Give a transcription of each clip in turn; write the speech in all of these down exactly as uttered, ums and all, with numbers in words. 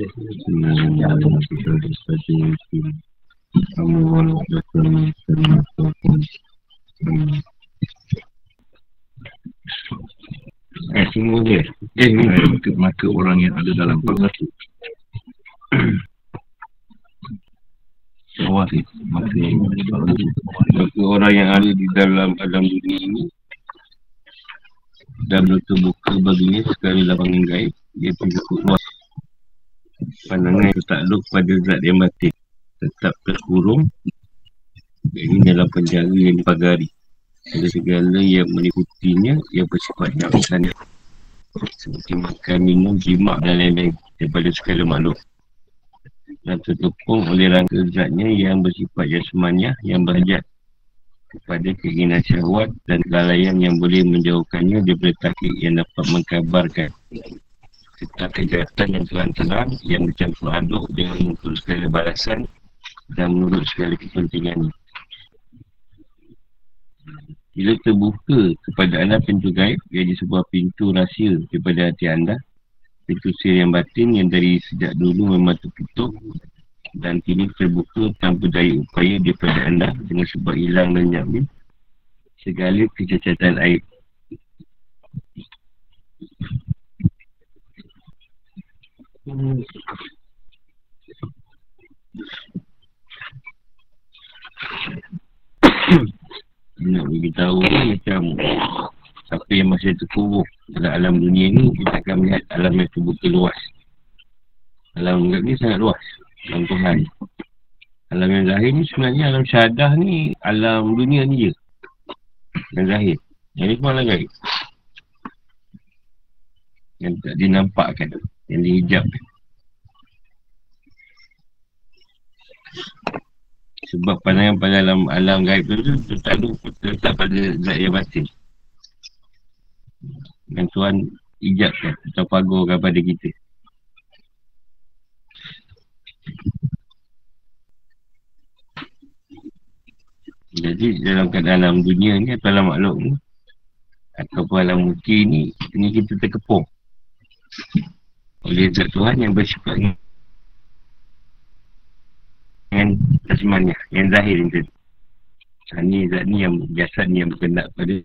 Eh, semua dia. Eh, maka orang yang ada dalam pangkat bawah ni. Maka orang yang ada di dalam alam dunia ini dan berbuka baginya sekali lapangan gaib, dia tidak keluar. Pandangan tertakluk pada zat yang batin, tetap terkurung ini dalam penjara yang dipagari. Ada segala yang meliputinya yang bersifat nafsanya, seperti makan, minum, jimat dan lain-lain daripada segala makhluk, dan tertepung oleh rangka zatnya yang bersifat jasmaniah yang berhajat kepada keinginan syahwat dan kelalaian yang boleh menjauhkannya daripada taklid yang dapat mengkabarkan serta kejahatan yang terang-terang yang bercampur aduk dengan menurut segala balasan dan menurut segala kepentingannya. Bila terbuka kepada anda pintu gaib, iaitu sebuah pintu rahsia daripada hati anda, pintu sir yang batin yang dari sejak dulu memang tertutup dan kini terbuka tanpa daya upaya daripada anda dengan sebab hilang dan nyamin segala kecacatan aib. Hmm. Nak beritahu macam siapa yang masih terkubur dalam alam dunia ni, kita akan melihat alam yang terbuka luas. Alam gaib ni sangat luas. Alam Tuhan, alam yang zahir ni sebenarnya alam syahadah ni, alam dunia ni je yang zahir. Yang ni semua alam gaib yang tak dinampakkan, yang dihijabkan. Sebab pandangan pada alam, alam gaib tu tertakluk, terletak pada zat yang batin yang Tuhan ijabkan atau pagurkan pada kita. Jadi dalam keadaan alam dunia ni atau alam makhluk ni ataupun alam muti ni, ini kita terkepung oleh zat Tuhan yang bersifat dengan tasmannya, yang zahir ni. Ini zat ni yang jasad ni yang berkendak pada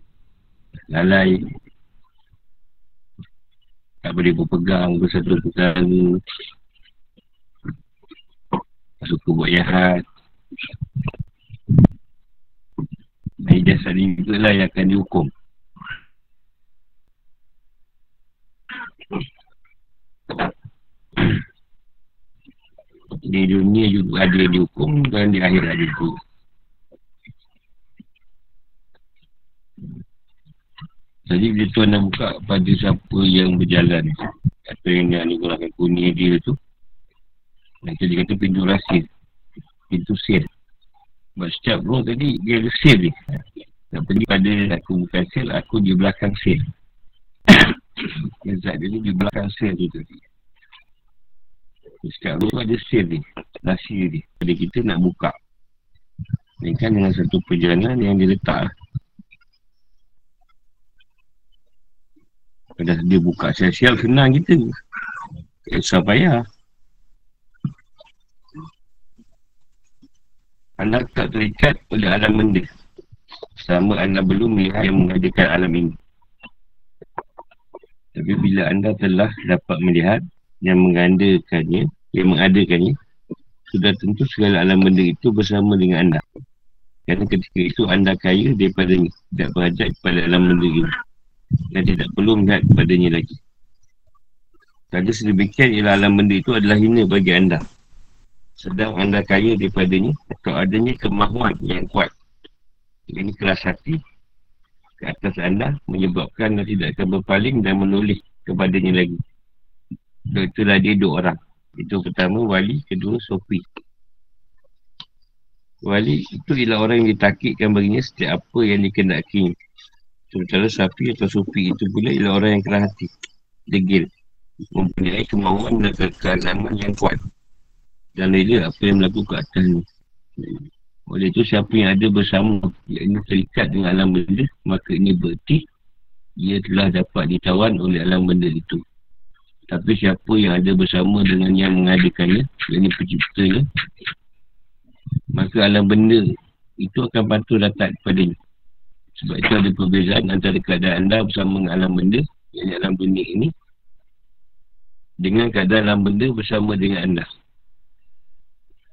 lalai, tak boleh berpegang bersatu perkara, suka buat jahat. Nah, jasad ni juga lah yang akan dihukum. Di dunia juga ada yang dihukum dan di akhirat juga. Jadi bila Tuhan nak buka pada siapa yang berjalan atau yang dia gunakan kunia dia tu, nanti dia kata pintu rahsia, pintu sir. Sebab setiap roh tadi dia ada sir ni. Tak pergi pada aku bukan sir, aku di belakang sir. Zat dia ni di belakang sir tu tadi. Setiap roh ada sir ni, rahsia ni. Pada kita nak buka ni kan dengan satu perjalanan yang diletak. Kalau dia buka sial-sial, senang kita susah payah. Anda tak terikat oleh alam benda selama anda belum melihat yang mengadakan alam ini. Tapi bila anda telah dapat melihat yang mengadakannya, yang mengadakannya, sudah tentu segala alam benda itu bersama dengan anda. Kerana ketika itu anda kaya daripadanya, tidak berhajat kepada alam benda itu dan tidak perlu melihat kepadanya lagi. Kerana sedemikian ialah alam benda itu adalah hina bagi anda, sedang anda kaya daripadanya atau adanya kemahuan yang kuat, ini keras hati ke atas anda, menyebabkan anda tidak akan berpaling dan menoleh kepadanya lagi. So, itulah dia dua orang. Itu pertama wali, kedua sofi. Wali itu ialah orang yang ditakitkan baginya setiap apa yang dikehendaki. Sementara sapi atau sofi itu pula ialah orang yang keras hati, degil, mempunyai kemahuan dan keazaman yang kuat dan rela apa yang berlaku ke atas ni. Oleh itu, siapa yang ada bersama iaitu terikat dengan alam benda, maka ini berarti ia telah dapat ditawan oleh alam benda itu. Tapi siapa yang ada bersama dengan yang mengadakannya, yakni penciptanya, maka alam benda itu akan patuh datang kepadanya. Sebab itu ada perbezaan antara keadaan anda bersama dengan alam benda, yakni alam benda ini, dengan keadaan alam benda bersama dengan anda.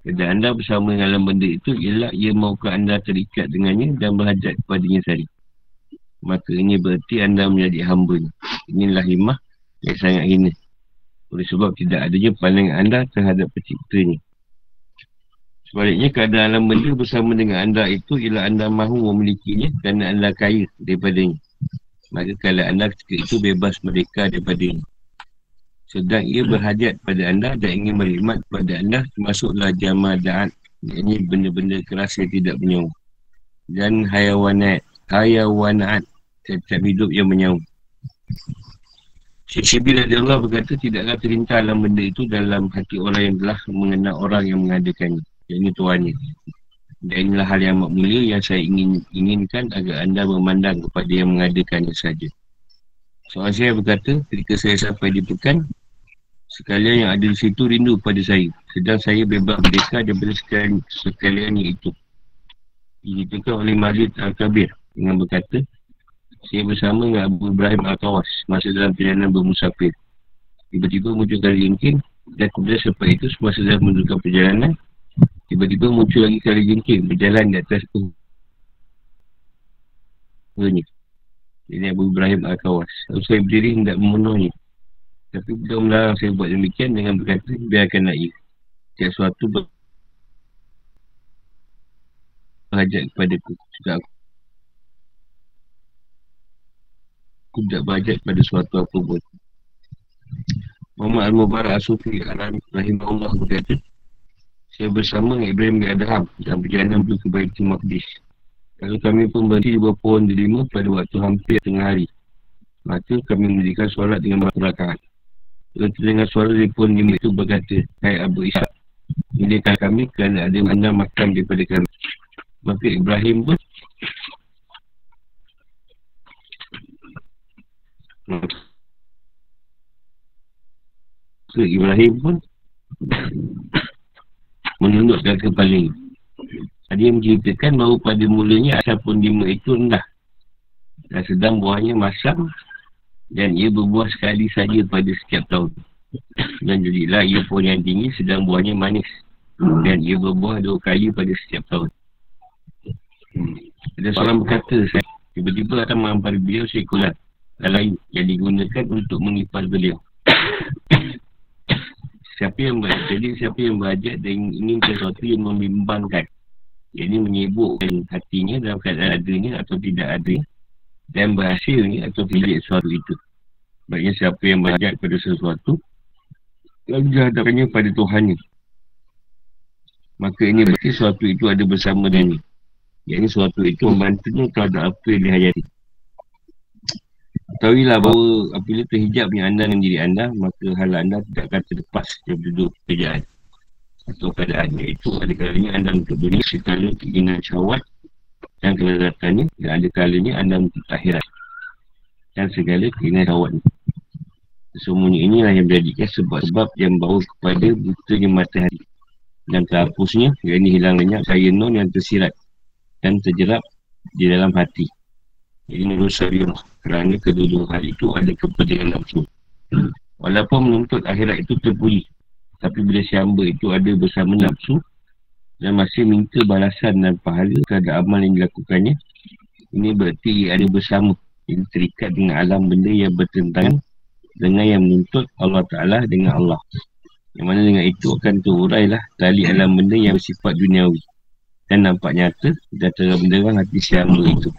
Keadaan anda bersama dengan alam benda itu ialah ia maukah anda terikat dengannya dan berhajat kepadanya sahaja. Maka ini berarti anda menjadi hamba. Inilah himah yang sangat hina. Oleh sebab tidak adanya pandangan anda terhadap penciptanya. Sebaliknya keadaan alam benda bersama dengan anda itu ialah anda mahu memilikinya kerana anda kaya daripadanya. Maka kalau anda ketika itu bebas merdeka daripadanya. Sedang ia berhajat pada anda dan ingin merikmat kepada anda, termasuklah jamadaan, iaitu benda-benda keras yang tidak menyawa, dan hayawanat, hayawanat, tetap hidup yang menyawa. Syekh Syibir radhiyallahu anhu berkata, tidaklah terlintas alam benda itu dalam hati orang yang telah mengenal orang yang mengadakannya, iaitu tuannya. Dan inilah hal yang amat mulia yang saya ingin inginkan agar anda memandang kepada yang mengadakannya saja. Soal saya berkata, ketika saya sampai di Pekan, sekalian yang ada di situ rindu pada saya. Sedang saya bebas merdeka daripada sekalian, sekalian itu. Diceritakan oleh Majid Al-Kabir dengan berkata, saya bersama dengan Abu Ibrahim Al-Kawas masa dalam perjalanan bermusafir. Tiba-tiba muncul kali jengking, dan kemudian selepas itu semasa dalam menunjukkan perjalanan, tiba-tiba muncul lagi kali jengking berjalan di atas pohon. Ini Abu Ibrahim Al-Kawas. Lalu saya berdiri hendak membunuhnya. Tapi beliau melarang saya buat demikian dengan berkata, biarkan naik. Tiap suatu ber... berhajat kepadaku. Jika aku, aku tidak berhajat pada suatu apa pun. Muhammad Al-Mubarak As-Sufi rahimahullah berkata, saya bersama Ibrahim bin Adham dalam perjalanan beliau ke Baitul Maqdis. Lalu kami pun berhenti di bawah pohon delima pada waktu hampir tengah hari. Maka kami mendirikan solat dengan berakaat. Lalu terdengar suara dari pohon delima itu berkata, Hai Abu Ishaq, milikan kami kerana ada anda makan daripada kami. Maka Ibrahim pun Maka Ibrahim pun menundukkan kepalanya. Dia menceritakan bahawa pada mulanya asal pohon delima itu rendah dan sedang buahnya masam dan ia berbuah sekali saja pada setiap tahun. Dan jadilah ia pohon yang tinggi sedang buahnya manis dan ia berbuah dua kali pada setiap tahun. Ada seorang berkata, saya tiba-tiba akan menghampari beliau sekulat lain yang digunakan untuk mengipas beliau. Siapa yang berhajat, jadi siapa yang berhajat dan ingin sesuatu yang membimbangkan, jadi menyibukkan hatinya dalam keadaan adanya atau tidak ada dan berhasilnya atau tidak sesuatu itu. Baiknya siapa yang berhajat pada sesuatu lalu dihadapkannya pada Tuhannya, maka ini berarti sesuatu itu ada bersama dengannya, iaitu sesuatu itu membantunya terhadap apa yang dihayati. Ketahuilah bahawa apabila terhijabnya anda dengan diri anda, maka hal anda tidak akan terlepas daripada duduk pekerjaan atau keadaan, iaitu ada kalanya anda untuk dunia, sekala keinginan syahwat dan kelelatannya, dan ada kalanya anda untuk akhirat dan segala keinginan syahwat. Semuanya inilah yang menjadikan sebab-sebab yang bawa kepada butanya matahari dan terhapusnya, iaitu hilangnya cahaya nun yang tersirat dan terjerap di dalam hati. Jadi menurut saya, kerana kedua-dua hal itu ada kepentingan nafsu. Walaupun menuntut akhirat itu terpuji, tapi bila si hamba itu ada bersama nafsu dan masih minta balasan dan pahala terhadap amal yang dilakukannya, ini berarti ada bersama, ini terikat dengan alam benda yang bertentangan dengan yang menuntut Allah Ta'ala dengan Allah, yang mana dengan itu akan terurailah tali alam benda yang bersifat duniawi dan nampak nyata dan terang-benderang hati si hamba itu.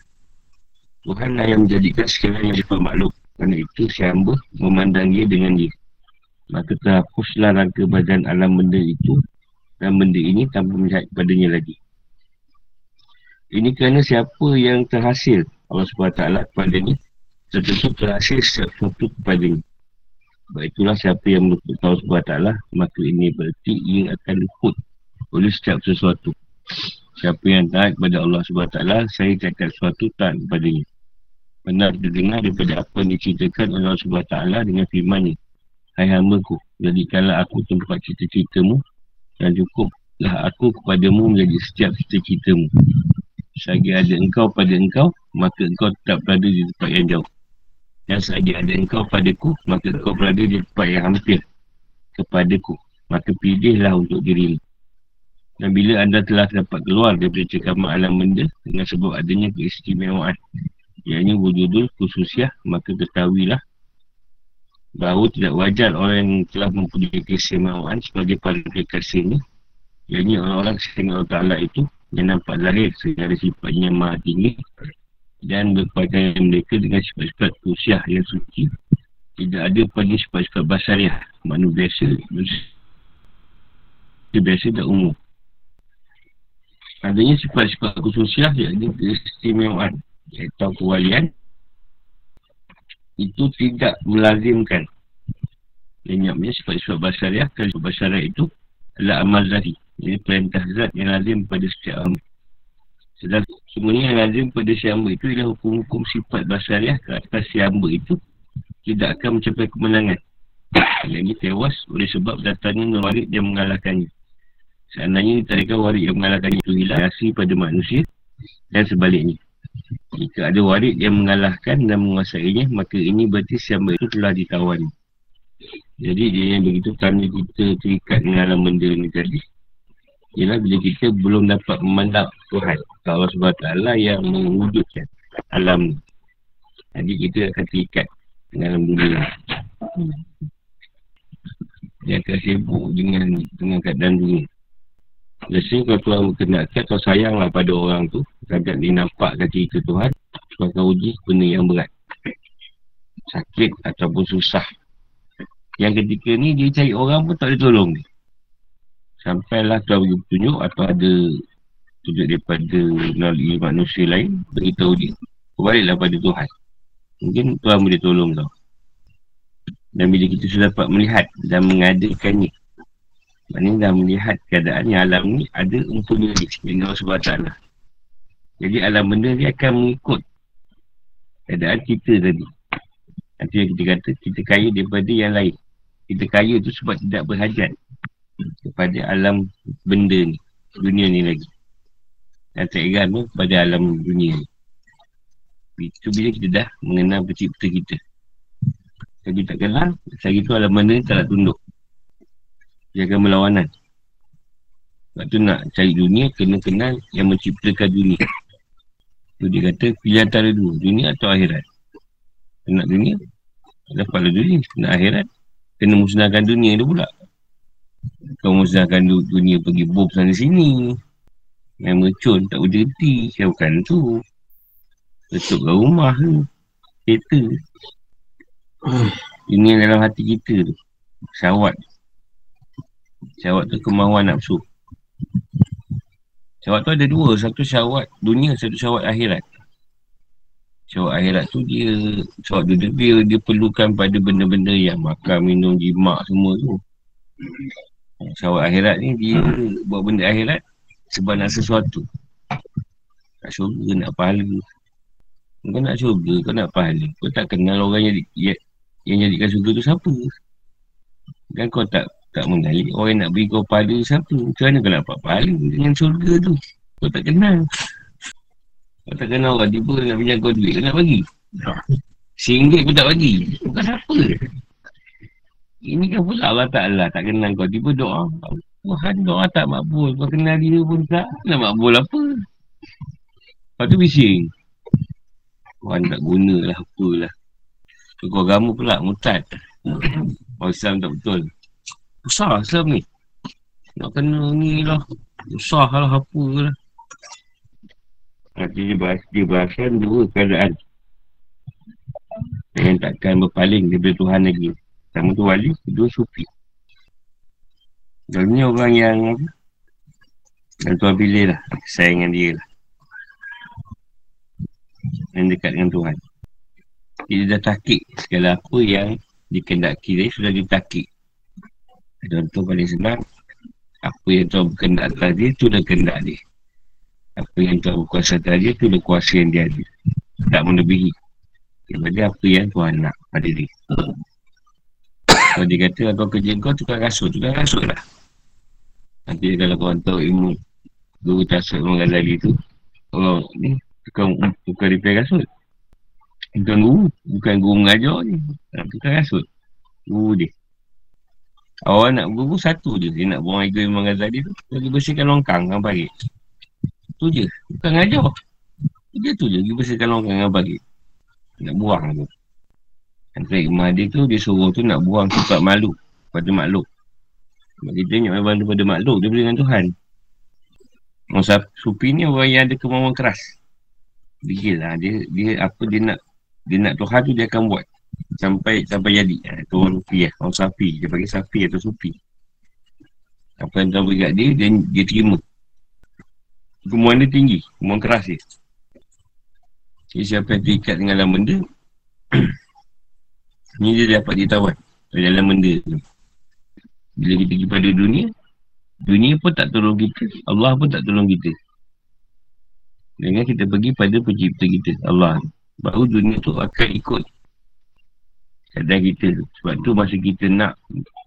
Tuhanlah yang menjadikan sekiranya bersifat makhluk, kerana itu si hamba memandang dia dengan dia. Maka terhapuslah rangka badan alam benda itu dan benda ini tanpa melihat padanya lagi. Ini kerana siapa yang terhasil Allah subhanahu wa taala kepadanya, tentu terhasil sesuatu kepadanya. Sebab itulah siapa yang meluput Allah subhanahu wa taala, maka ini berarti ia akan luput oleh setiap sesuatu. Siapa yang taat kepada Allah subhanahu wa taala, saya cakap sesuatu taat kepadanya. Benar terdengar daripada apa yang diceritakan oleh Allah subhanahu wa taala dengan firman-Nya. Hai hamba-Ku, jadikanlah aku tempat cita-citamu dan cukuplah aku kepadamu menjadi setiap cita-citamu. Selagi ada engkau pada engkau, maka engkau tetap berada di tempat yang jauh. Dan selagi ada engkau padaku, maka engkau berada di tempat yang hampir kepadaku. Maka pilihlah untuk dirimu. Dan bila anda telah dapat keluar daripada cekaman alam benda dengan sebab adanya keistimewaan, iaitu wujudul khususiah, maka ketahuilah bahawa tidak wajar orang yang telah mempunyai keistimewaan sebagai para kekasihnya, iaitu orang-orang sehingga Allah Ta'ala itu yang nampak lahir secara sifatnya maha tinggi dan berpakaian mereka dengan sifat-sifat khususiah yang suci, tidak ada pada sifat-sifat basariah, manusia biasa, manusia biasa dan umum. Adanya sifat-sifat khususiah, iaitu keistimewaan atau kewalian, itu tidak melazimkan lenyapnya sifat-sifat basariah. Kerana sifat basariah itu adalah amal zahir, jadi perintah zat yang lazim pada setiap hamba. Sedangkan semuanya yang lazim pada si hamba itu ialah hukum-hukum sifat basariah ke atas si hamba itu tidak akan mencapai kemenangan, iaitu tewas oleh sebab datangnya nurwarid yang mengalahkannya. Seandainya ditarikan warid yang mengalahkan itu hilang kasih pada manusia dan sebaliknya. Jika ada warid yang mengalahkan dan menguasainya, maka ini berarti siapa itu telah ditawan. Jadi dia yang begitu kerana kita terikat dengan alam benda ni tadi, ialah bila kita belum dapat memandang Tuhan Allah subhanahu wa taala yang mewujudkan alam ni. Jadi kita akan terikat dengan alam benda ni. Dia akan sibuk dengan, dengan keadaan dunia. Biasanya kalau Tuhan berkenakkan atau sayanglah pada orang tu, kadang dia nampakkan cerita Tuhan sebagai uji benda yang berat, sakit ataupun susah, yang ketika ni dia cari orang pun tak ada tolong dia. Sampailah Tuhan beri petunjuk atau ada petunjuk daripada melalui manusia lain, beritahu dia berbaliklah pada Tuhan, mungkin Tuhan boleh tolong tau. Dan bila kita sudah dapat melihat dan mengadakannya, maknanya dah melihat keadaan yang alam ni ada mempunyai dengan Allah subhanahu wa taala. Jadi alam benda ni akan mengikut keadaan kita tadi. Nanti yang kita kata, kita kaya daripada yang lain. Kita kaya tu sebab tidak berhajat kepada alam benda ni, dunia ni lagi. Dan tak heran pun kepada alam dunia ni. Itu bila kita dah mengenal pencipta kita. Kalau kita tak kenal, selagi tu alam benda ni tak nak tunduk. Dia akan berlawanan. Sebab tu nak cari dunia, kena kenal yang menciptakan dunia. Tu dia kata, pilih antara dua, dunia atau akhirat. Nak dunia, dapatlah dunia. Nak akhirat, kena musnahkan dunia dia pula. Kau musnahkan dunia pergi bom sana sini, main mercun, tak berhenti. Saya bukan tu. Betulkan rumah tu, kereta. Dunia dalam hati kita tu, syahwat. Syahwat tu kemahuan nafsu. Syahwat tu ada dua. Satu syahwat dunia, satu syahwat akhirat. Syahwat akhirat tu dia syahwat dunia, dia, dia perlukan pada benda-benda yang makan, minum, jimak semua tu. Syahwat akhirat ni dia buat benda akhirat sebab nak sesuatu. Nak syurga, nak pahala. Kau nak syurga, kau nak pahala. Kau tak kenal orang yang, yang, yang jadikan syurga tu siapa. Dan kau tak Tak mengenali orang nak beri kau pahala siapa. Macam mana kau nak dapat pahala dengan syurga tu? Kau tak kenal. Kau tak kenal orang tiba nak pinjam kau duit, kau nak bagi seringgit pun tak bagi. Bukan siapa. Ini kan pula Allah Ta'ala tak kenal kau. Tiba doa Tuhan, doa tak makbul. Kau kenal dia pun tak nak makbul apa. Lepas tu bising Tuhan tak gunalah apalah. Kau agama pula mutad. Orang Islam tak betul. Usah Islam ni. Nak kena ni lah. Usah lah apa lah. Nanti dia, bahas, dia bahasan dua keadaan. Yang takkan berpaling daripada Tuhan lagi. Pertama tu wali, kedua sufi. Dalam ni orang yang dan Tuhan pilih lah. Sayang dengan dia lah. Yang dekat dengan Tuhan. Dia dah takik. Segala apa yang dikendaki dia sudah ditakik. Contoh paling senang, apa yang Tuhan berkendak atas dia, tu dah kendak dia. Apa yang Tuhan berkuasa atas dia, tu dah kuasa yang dia ada. Tak melebihi daripada apa yang Tuhan nak pada dia. Kalau dia kata tuan kerja kau tukar kasut, tukar kasut lah. Nanti kalau kau hantar ilmu guru tasuk mengalami tu, kalau ni tukar, tukar repair kasut. Bukan guru, bukan guru mengajar ni. Nak tukar kasut guru dia. Awal nak guru satu je. Dia nak buang ego Imam Ghazali tu, dia bersihkan longkang dengan parit. Tu je, bukan ngajar. Dia tu je, dia bersihkan longkang dengan parit. Nak buang tu. Antara hikmah dia tu, dia suruh tu nak buang sifat makhluk pada makhluk. Kita ingat memang daripada makhluk, dia boleh dengan Tuhan. Orang supi ni orang yang ada kemauan keras. Fikirlah, dia dia apa dia nak, dia nak Tuhan tu dia akan buat. Sampai sampai jadi. Itu orang supi lah. Orang sapi, dia panggil sapi atau supi. Apa yang Tuhan beri kat dia, dia, dia terima. Kemauan dia tinggi, kemauan keras dia. Jadi siapa yang terikat dengan dalam benda, ni dia dapat ditawan dalam benda tu. Bila kita pergi pada dunia, dunia pun tak tolong kita, Allah pun tak tolong kita. Dengan kita pergi pada pencipta kita, Allah, baru dunia tu akan ikut keadaan kita tu. Sebab tu masa kita nak,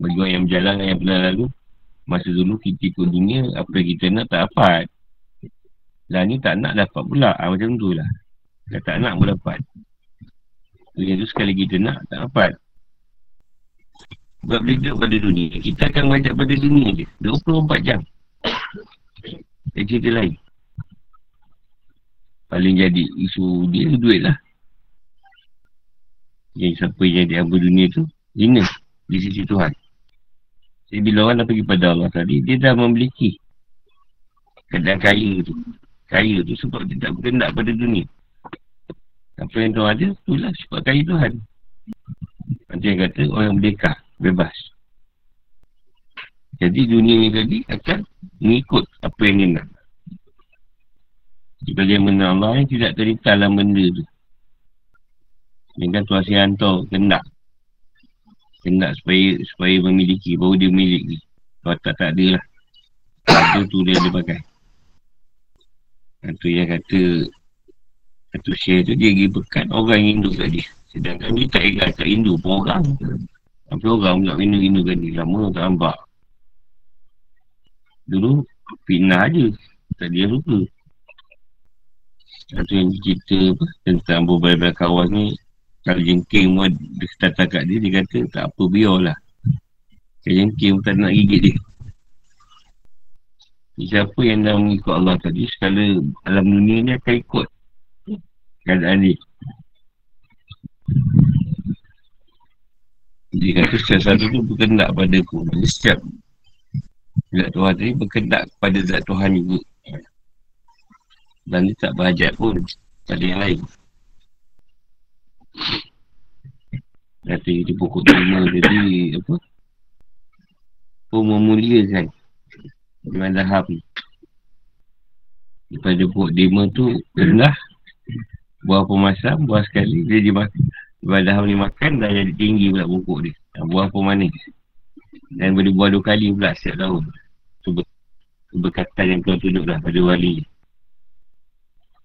bagi orang yang berjalan dengan yang pernah lalu, masa dulu kita ikut dunia, apa yang kita nak tak dapat. Lah ni tak nak dapat pula, ha, macam tu lah. Kalau tak nak pun dapat. Dunia tu sekali kita nak, tak dapat. Sebab bila duduk pada dunia, kita akan mengajak pada dunia je. dua puluh empat jam. Dari cerita lain. Paling jadi isu dia duit lah. Jadi siapa yang jadi abang dunia tu, hina di sisi Tuhan. Jadi bila orang dah pergi pada Allah tadi, dia dah memiliki keadaan kaya tu. Kaya tu sebab dia tak berkendak pada dunia. Apa yang Tuhan ada, itulah sifat kaya Tuhan. Nanti yang kata, orang berdekah, bebas. Jadi dunia ni tadi akan mengikut apa yang dia nak. Jika dia menang Allah, dia tidak terita dalam benda tu. Dengan Tuhan saya hantar, kendak. Kendak supaya supaya memiliki, baru dia miliki. Kalau tak, tak ada lah. Itu tu dia ada pakai. Itu yang kata, satu share tu dia pergi pekat orang rindu kat dia. Sedangkan dia tak ingat, tak rindu pun orang. Sampai orang pula rindu-rindukan dia. Lama tak nampak. Dulu fitnah je. Tak dia suka. Satu yang cerita apa, tentang berbagai kawan ni. Kalau jengking pun dia datang kat dia, dia kata tak apa biarlah. Kalau jengking pun tak nak gigit dia. Siapa yang dah mengikut Allah tadi, sekala alam dunia ni akan ikut keadaan ni. Dia kata setiap satu tu berkendak pada aku. Maksudnya setiap zat Tuhan tadi berkendak kepada zat Tuhan juga. Dan dia tak berhajat pun pada yang lain. Kata dia pokok tema tadi apa, pun memuliakan dengan daham. Daripada pokok tema tu rendah. Buah pemasam, buah sekali, dia dimakan. Badah dimakan, dah jadi tinggi pula pokok dia. Buah pemanis. Dan boleh buah dua kali pula setiap tahun. Itu keberkatan yang Tuhan tunjuklah pada wali.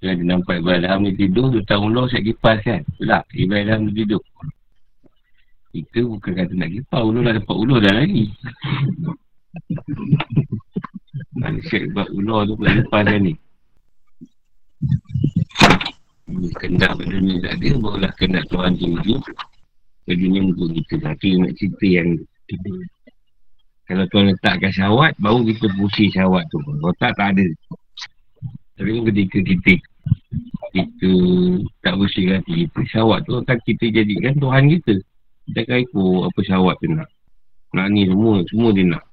Kalau dia nampak Ibrahim Adham ni tidur, dua tahun lalu saya kipas kan. Belak, Ibrahim Adham ni tidur. Itu bukan kata nak kipas, ulur lah dapat ulur dah lagi. Manusia buat ulur tu pula kipas kan ni. Kendak pada dunia tak ada, barulah kendak Tuhan tinggi ke dunia untuk kita. Nanti nak cerita yang tidur. Kalau Tuhan letakkan syahwat, baru kita pusing syahwat tu. Kalau tak, tak ada. Tapi ketika kita Kita tak pusing hati kita, syahwat tu akan kita jadikan Tuhan kita. Kita akan ikut apa syahwat tu nak. Nak ni semua, semua dia nak.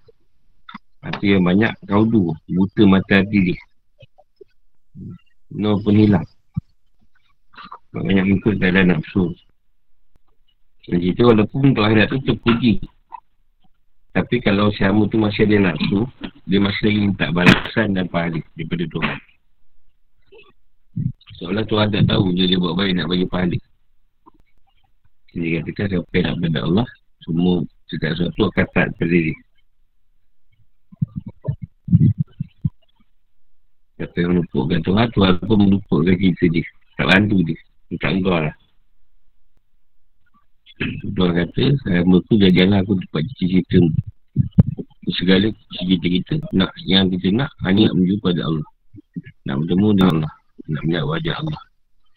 Hati yang banyak kau tu, buta mata hati dia. No pun hilang. Banyak mengikut keadaan nafsu. Dan kita walaupun untuk akhirat tu terpuji, tapi kalau syamu tu masih ada nafsu, dia masih lagi minta balasan dan pahala daripada Tuhan. Seolah Tuhan tak tahu je dia buat baik nak bagi pahala. Dia katakan siapa yang nak benda Allah, semua segala sesuatu akan tak berdiri. Siapa yang meluputkan Tuhan, Tuhan pun meluputkan kita dia. Tak bantu dia. Tak engkau lah. Tuhan kata, selama aku jadilah aku dapat cerita segala cerita kita, nak yang kita nak hanya nak menuju pada Allah, nak bertemu dengan Allah, nak melihat wajah Allah.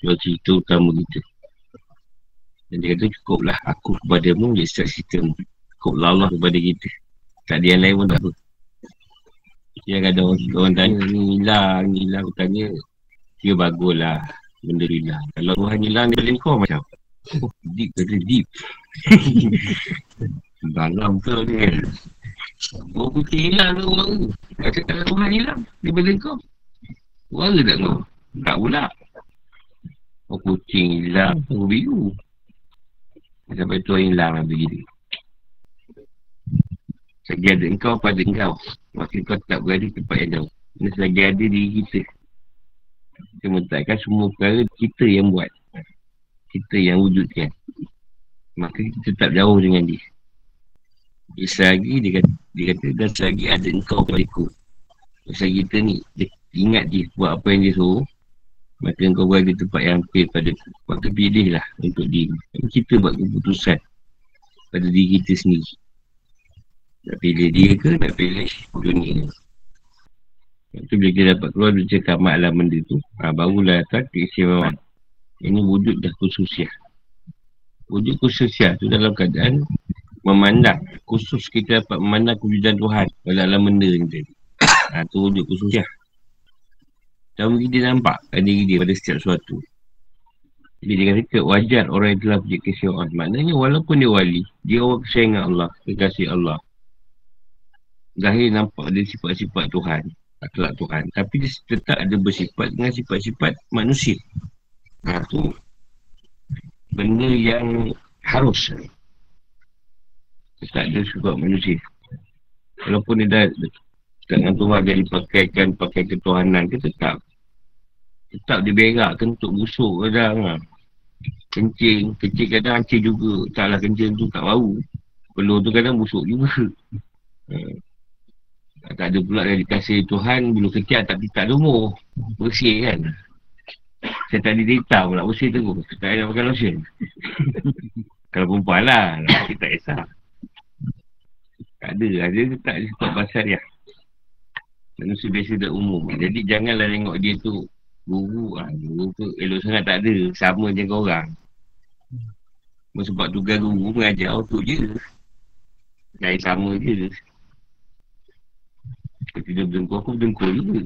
Tuhan cerita utama kita. Dan dia kata, cukuplah aku kepadamu menjadi setiap ceritamu. Cukuplah Allah kepada kita. Tak ada yang lain pun tak apa. Yang ada orang, orang tanya, ni hilang, ni hilang. Aku tanya, dia baguslah benda hilang. Kalau Tuhan hilang, dia boleh kau macam oh, deep, kata deep. Dalam ke dia oh, putih hilang ke orang tu. Kata kalau Tuhan hilang, dia boleh kau. Orang ke tak kau? Tak pula. Oh, kucing hilang, oh, biru. Sampai Tuhan hilang lah begini. Selagi ada engkau pada engkau, maka engkau tak berada di tempat yang jauh. Ini selagi ada diri kita. Kita menetapkan semua perkara kita yang buat, kita yang wujudkan, maka kita tetap jauh dengan dia. Dia selagi dia kata, dia kata dan selagi ada engkau padaku. Selagi kita ni dia ingat dia buat apa yang dia suruh, maka engkau berada di tempat yang hampir padaku. Maka pilihlah untuk diri. Kita buat keputusan pada diri kita sendiri. Nak pilih dia ke, nak pilih dunia. Lepas tu bila kita dapat keluar, dia cakap tamatlah benda tu. Ha, barulah datang keistimewaan. Ini wujud dah khususiah. Wujud khususiah tu dalam keadaan memandang. Khusus kita dapat memandang kewujudan Tuhan pada alam benda ni tadi. Ha, tu wujud khususiah. Dan kita nampak diri dia pada setiap suatu. Jadi dia kata, wajar orang yang telah punya keistimewaan. Maknanya walaupun dia wali, dia orang kesayangan Allah, kekasih Allah. Zahir nampak dia sifat-sifat Tuhan, akhlak Tuhan, tapi dia tetap ada bersifat dengan sifat-sifat manusia. Ha, tu benda yang harus. Dia tak ada sifat manusia. Walaupun dia dah dengan Tuhan dia dipakaikan, pakai ketuhanan ke tetap. Tetap dia berak, kentut busuk kadang. Kencing, kencing kadang kencing juga. Taklah kencing tu tak bau. Peluh tu kadang busuk juga. Hmm. Tak ada pula yang dikasih Tuhan. Bulu ketiak tak tak lumur. Bersih kan. Saya tadi dita pula bersih tu. Tak payah nak pakai lotion. Kalau perempuan lah, lelaki tak kisah. Tak ada lah. Dia tak ada sifat basariah. Manusia biasa dan umum. Jadi janganlah tengok dia tu guru lah. Guru tu elok sangat tak ada. Sama je kau orang. Sebab tugas guru mengajar untuk je. Saya sama je. Ketika berdengkur, aku berdengkur juga.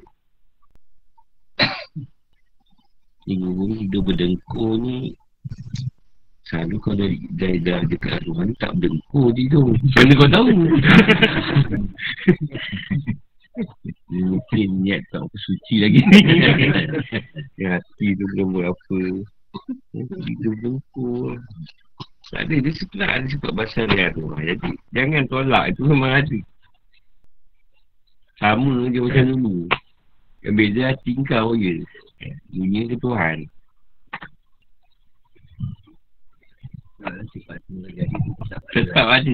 Ibu ni, dia berdengkur ni selalu kau dari, dari, dari dekat Tuhan tak berdengkur je tu. Mana kau tahu? Mungkin niat tak apa suci lagi ni. Hati tu belum buat apa. Dia berdengkur. Tak ada, dia setelah ada sifat basariah tu. Jadi, jangan tolak. Itu memang ada. Sama je macam dulu. Yang beza hati kau je. Dunia ke Tuhan. Tetap ada.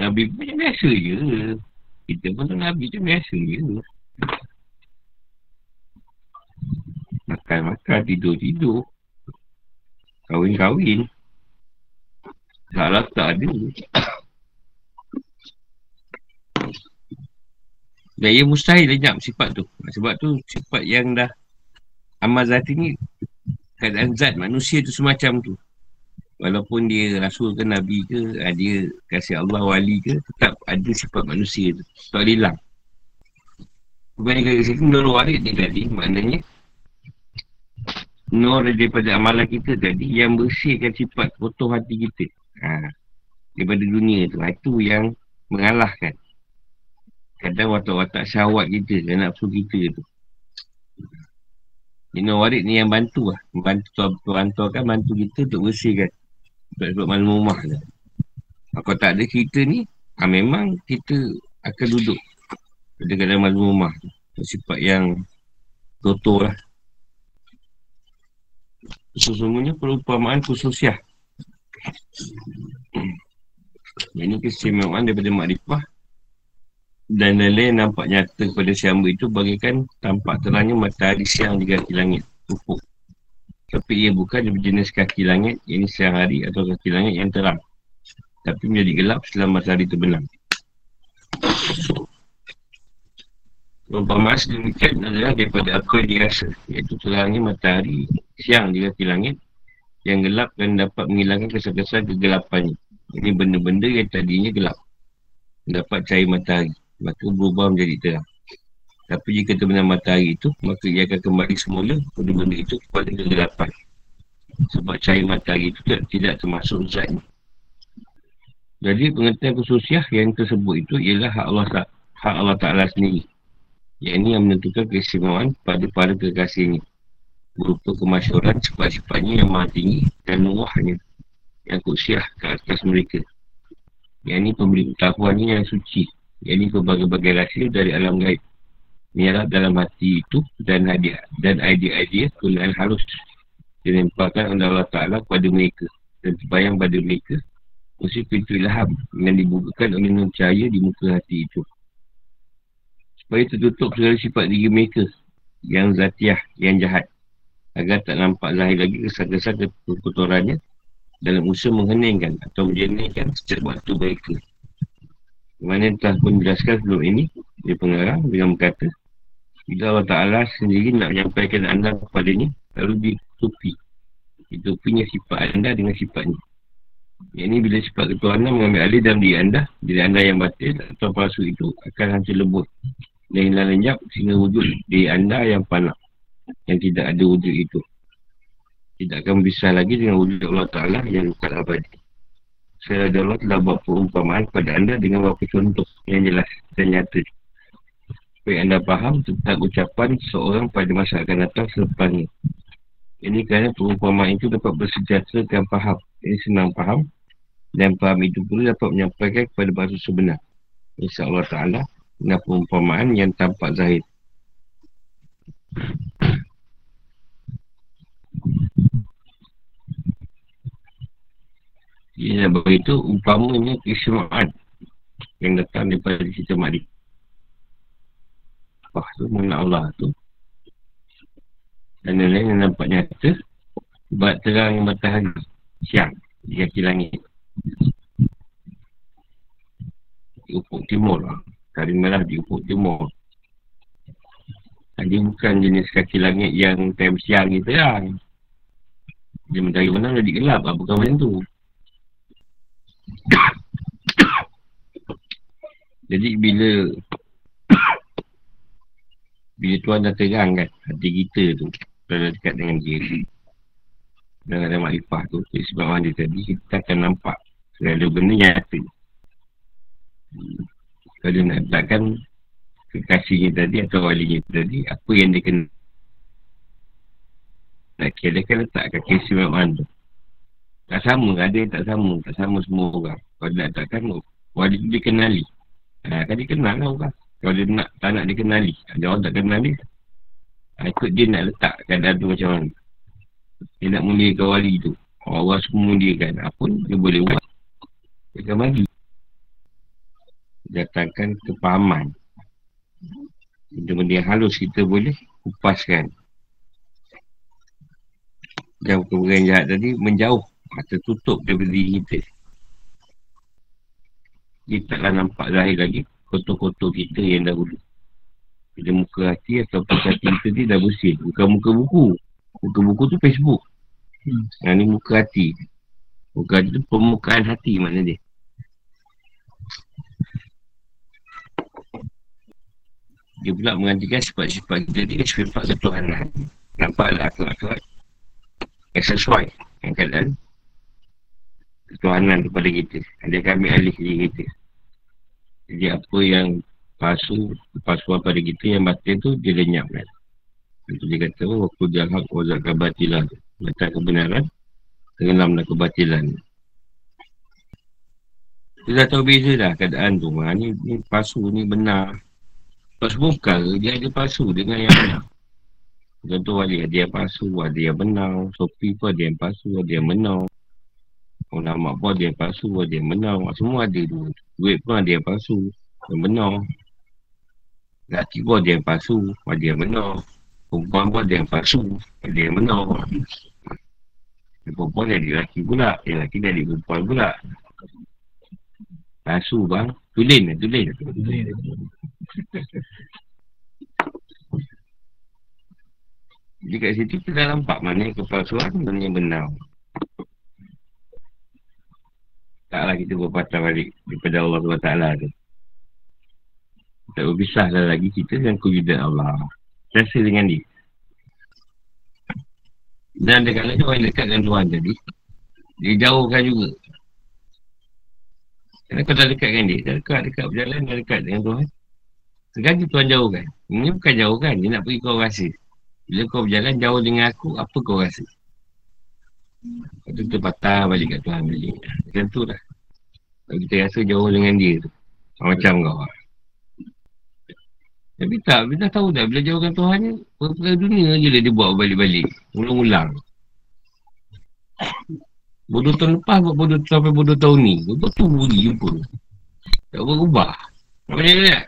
Nabi pun macam biasa je. Kita pun tak Nabi macam biasa je. Makan-makan, tidur-tidur. Kahwin-kahwin. Salah tak ada. Dan ia mustahil lenyap sifat tu. Sebab tu sifat yang dah amal zati ni, keadaan zat manusia tu semacam tu. Walaupun dia rasul ke nabi ke, dia kasih Allah wali ke, tetap ada sifat manusia tu. Tak hilang. Kebanyakan kita menurut warid ni tadi, maknanya nur daripada amalan kita tadi yang bersihkan sifat kotor hati kita. Ha, daripada dunia tu. Itu yang mengalahkan kadang watak-watak syahwat kita dan nafsu kita tu. Ini warid ni yang bantu lah. Bantu tuan-tuankan, bantu kita untuk bersihkan. Sebab-sebab malumah tu. Kalau tak ada cerita ni, ha, memang kita akan duduk pada kadang malumah tu. Sifat yang kotor lah. Sesungguhnya perumpamaan khususiah. Ini keistimewaan daripada makrifah. Dan lain-lain nampak nyata kepada si hamba itu bagaikan tampak terangnya matahari siang di kaki langit ufuk. Tapi ia bukan jenis kaki langit, iaitu siang hari atau kaki langit yang terang. tapi menjadi gelap setelah matahari terbenam. Perumpamaan sedemikian adalah daripada apa yang dirasa, iaitu terangnya matahari siang di kaki langit yang gelap dan dapat menghilangkan kesan-kesan kegelapannya. Ini benda-benda yang tadinya gelap dapat cahaya matahari, maka berubah menjadi terang. Tapi jika terbenam matahari itu, maka ia akan kembali semula benda-benda itu kepada kegelapan, sebab cahaya matahari itu tidak, tidak termasuk zatnya. Jadi pengertian khususiah yang tersebut itu ialah hak Allah, hak Allah Ta'ala sendiri, yang ini yang menentukan keistimewaan pada para kekasihnya berupa kemasyuran sifat-sifatnya yang maha tinggi dan luahnya yang kusiah ke atas mereka. Yang ini pemberitahuannya yang suci, yang ini berbagai-bagai rahsia dari alam gaib menyerap dalam hati itu, dan hadiah dan idea-idea kulian harus dilemparkan oleh Allah Ta'ala kepada mereka dan terbayang pada mereka mesti pintu ilham yang dibukakan oleh nur cahaya di muka hati itu, supaya tertutup segala sifat diri mereka yang zatiah, yang jahat, agar tak nampak lahir lagi kesan-kesan kekotorannya dalam usaha mengheningkan atau menjernihkan setiap waktu mereka. Mana telah pun menjelaskan sebelum ini, dia pengarang dengan berkata, bila Allah Ta'ala sendiri nak menyampaikan anda kepadanya, lalu ditutupi ditupinya sifat anda dengan sifatnya. Yang ini bila sifat ketuhanan mengambil alih dalam diri anda, diri anda yang batil atau palsu itu akan hancur lebur dan hilang lenyap sehingga wujud diri anda yang panah, yang tidak ada wujud itu tidak akan berpisah lagi dengan wujud Allah Ta'ala yang bukan abadi. Saya Allah telah buat perumpamaan pada anda dengan beberapa contoh yang jelas dan nyata, supaya anda faham tentang ucapan seorang pada masa akan datang selepasnya. Ini kerana perumpamaan itu dapat bersejahterakan faham, ini senang faham, dan faham itu pula dapat menyampaikan kepada maksud sebenar insya Allah Ta'ala dengan perumpamaan yang tampak zahir. Ia begitu umpamanya keistimewaan yang datang daripada cerita makrifat. Wah tu mengenal Allah tu dan lain-lain yang nampak nyata sebab terang matahari siang di kaki langit di ufuk timur, hari merah di ufuk timur. Dia bukan jenis kaki langit yang time siang ni terang, dia matahari mana jadi gelap lah, bukan macam tu. Jadi bila bila Tuhan dah terangkan hati kita tu, dah dekat dengan dia dan ada makrifah tu, sebab mana tadi kita akan nampak segala benda nyata. Kalau dia nak letakkan kekasihnya tadi atau walinya tadi, apa yang dia kena nak kira, dia akan letakkan keistimewaan tu. Tak sama, ada yang tak sama. Tak sama semua orang. Kalau dia nak takkan, wali dia kenali. Ha, kan dia kenal lah orang. Kalau dia nak, tak nak dia kenali. Ada orang tak kenali. Ha, ikut dia nak letak keadaan tu macam mana. Dia nak muliakan wali tu. Orang semua muliakan. Apa dia boleh buat. Dia akan bagi. Datangkan kepahaman. Benda-benda yang halus kita boleh kupaskan. Dan perkara yang jahat tadi menjauh. Tertutup daripada diri kita. Kita taklah nampak zahir lagi kotor-kotor kita yang dahulu. Bila muka hati atau pas hati kita ni dah bersih. Bukan muka buku. Muka buku tu Facebook. Yang ni muka hati. Muka hati tu permukaan hati makna dia. Dia pula menggantikan sifat-sifat kita ni sifat ketuhanan. Nampaklah akhlak-akhlak yang sesuai dengan keadaan ketuhanan kepada kita. Dia akan ambil alih diri kita. Jadi apa yang palsu, palsuan pada kita yang batin tu, dia lenyapkan. Itu dia kata, waktu dia hak wazak kebatilan, letak kebenaran, tenggelamlah kebatilan. Dia dah tahu beza dah keadaan tu. Ha, ni, ni palsu, ni benar. Sebab semua perkara, dia ada palsu dengan yang benar. Contoh wali, ada yang palsu, ada yang benar. Sopi pun ada yang palsu, ada yang benar. Ulama pun ada yang palsu, ada yang benar. Semua ada tu. Duit pun ada yang palsu, yang benar. Laki pun ada yang palsu, ada yang benar. Perempuan pun ada yang palsu, ada yang benar. Perempuan dari laki pula, yang laki dari perempuan pula. Palsu bang. Tulen lah, tulen. Tulen. Jadi kat situ kita dah nampak mana kepalsuan, mana yang benar. Taklah kita berpatah balik daripada Allah subhanahu wa taala tu. Tak berpisahlah lagi kita dengan kewujudan Allah. Rasa dengan dia. Dan ada kalanya orang dekat dengan Tuhan tadi, dia jauhkan juga. Kerana kau dah dekat dengan dia, dah dekat-dekat berjalan, dah dekat dengan Tuhan. Sekarang Tuhan jauhkan. Ini bukan jauhkan, dia nak beri kau rasa. Bila kau berjalan jauh dengan aku, apa kau rasa? Lepas tu kita patah balik kat Tuhan balik. Macam tu lah. Kalau kita rasa jauh dengan dia tu, macam kau lah. Tapi tak, dia dah tahu dah. Bila jauhkan Tuhan ni, perkara dunia je lah dia buat balik-balik. Ulang-ulang. Bodoh tahun lepas, buat bodoh sampai bodoh tahun ni. Lepas tu buri jumpa. Tak berubah. Apa dia tak?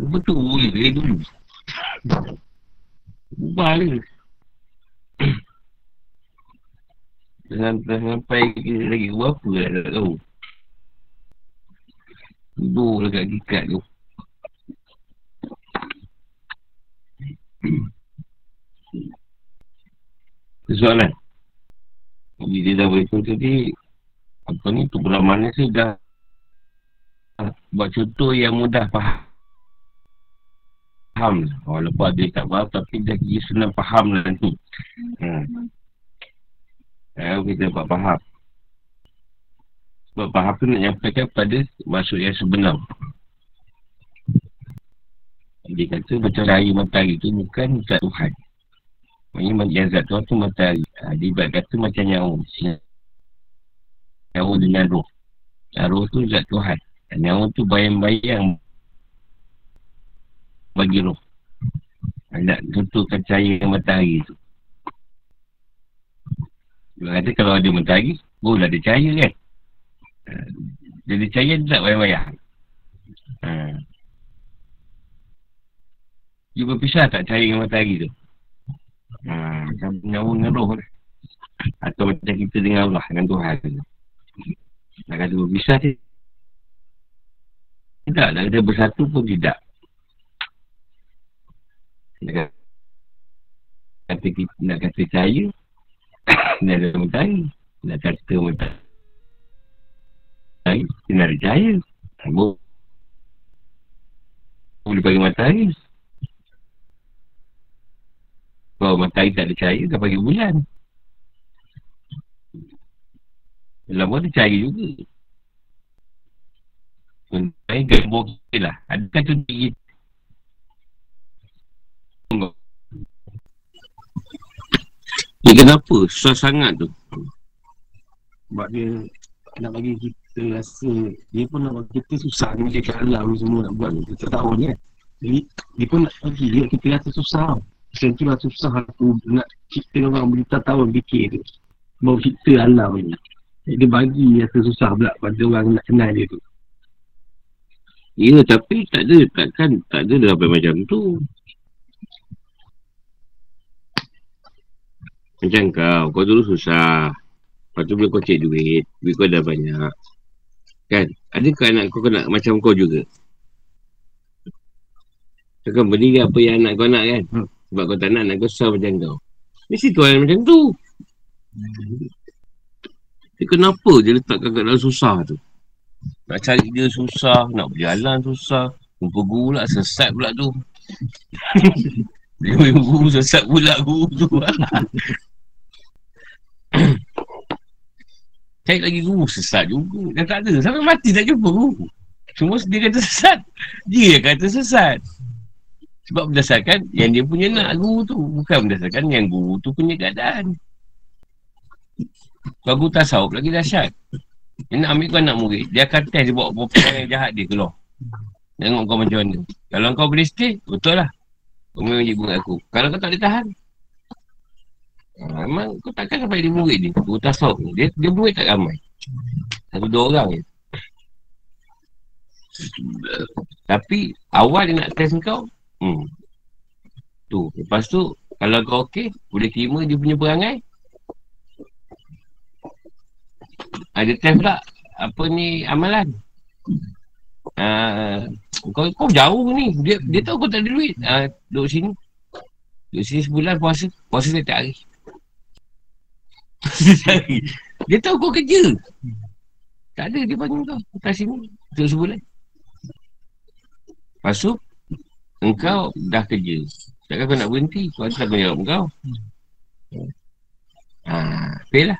Lepas tu buri dia dulu. Berubah je. Sampai lagi berapa lah, tak tahu. Duduk dekat gikat tu. Soalan. Jadi dia dah beritahu tadi, apa ni, tu beramalnya sih dah buat contoh yang mudah faham. Faham lah. Walaupun ada tak faham, tapi dah kira senang faham lah nanti. Hmm. Kalau kita dapat faham. Sebab faham tu nak nyampaikan pada maksud yang sebenar. Dia kata macam cahaya matahari tu bukan zat Tuhan. Maksudnya yang zat Tuhan tu matahari. Ha, dia ibarat kata macam nyawa. Nyawa dengan roh. Roh tu zat Tuhan. Nyawa tu bayang-bayang bagi roh. Nak tentukan cahaya matahari tu. Dia kata kalau ada matahari, boleh ada cahaya kan? Jadi cahaya tak bayang-bayang. Ha. Dia berpisah tak cahaya dengan matahari tu? Ha. Macam nyawa dengan roh lah. Atau macam kita dengan Allah, dengan Tuhan tu. Nak kata berpisah dia? Tidak. Nak kata bersatu pun tidak. Nak kata, kita, nak kata cahaya, nak kata matahari. Nak kata matahari. Matahari, sinar cahaya. Boleh bagi matahari. Kalau matahari tak ada cahaya, dah bagi bulan. Dalam pun ada cahaya juga. Matahari tak boleh lah. Ada satu diri. Ini kenapa susah sangat tu? Sebab dia nak bagi kita. Kita rasa, dia pun nak buat kita susah. Dia macam kalam semua nak buat. Kita tak tahu ni kan. Jadi, dia pun nak bagi dia. Kita rasa susah. Macam tu lah susah aku nak cipta orang bertahun-tahun fikir tu. Baru cipta alam ni. Jadi, dia bagi rasa susah pula pada orang nak kenal dia tu. Ya, tapi tak ada. Takkan, tak ada dah macam tu. Macam kau, kau dulu susah. Lepas tu bila kau cek duit, duit kau dah banyak. Kan? Adakah anak kau nak macam kau juga? Kau kan berdiri apa yang anak kau nak kan? Hmm. Sebab kau tak nak, anak kau susah macam kau. Mesti tuan macam tu. Dia kenapa dia letakkan kat dalam susah tu? Nak cari dia susah, nak berjalan susah. Jumpa guru pula, sesat pula tu. Dia jumpa guru, sesat pula guru tu. Cari lagi guru, sesat juga. Dah tak ada. Sampai mati tak jumpa guru. Semua dia kata sesat. Dia kata sesat. Sebab berdasarkan yang dia punya nak guru tu. Bukan berdasarkan yang guru tu punya keadaan. Kalau guru tasawuf lagi dahsyat. Dia nak ambil kau anak murid. Dia akan test dia bawa perempuan yang jahat dia keluar. Tengok kau macam mana. Kalau kau boleh stay, betul lah. Kau memang cikgu aku. Kalau kau tak boleh tahan, memang kau takkan sampai dia murid ni. Guru tasawuf ni. Dia, dia murid tak ramai. Satu dua orang je. Tapi awal dia nak test kau. Hmm. Tu. Lepas tu, kalau kau okey, boleh terima dia punya perangai. Ada test pula. apa ni amalan. Ah, kau kau jauh ni. Dia dia tahu kau tak ada duit. Ah, duduk sini. Duduk sini sebulan puasa. Puasa setiap hari. Dia tahu kau kerja. Tak ada dia panggil kau. Kat sini duduk sebulan. Lepas tu engkau dah kerja. Takkan kau nak berhenti. Kau tak punya jawab kau. Ah, pay lah.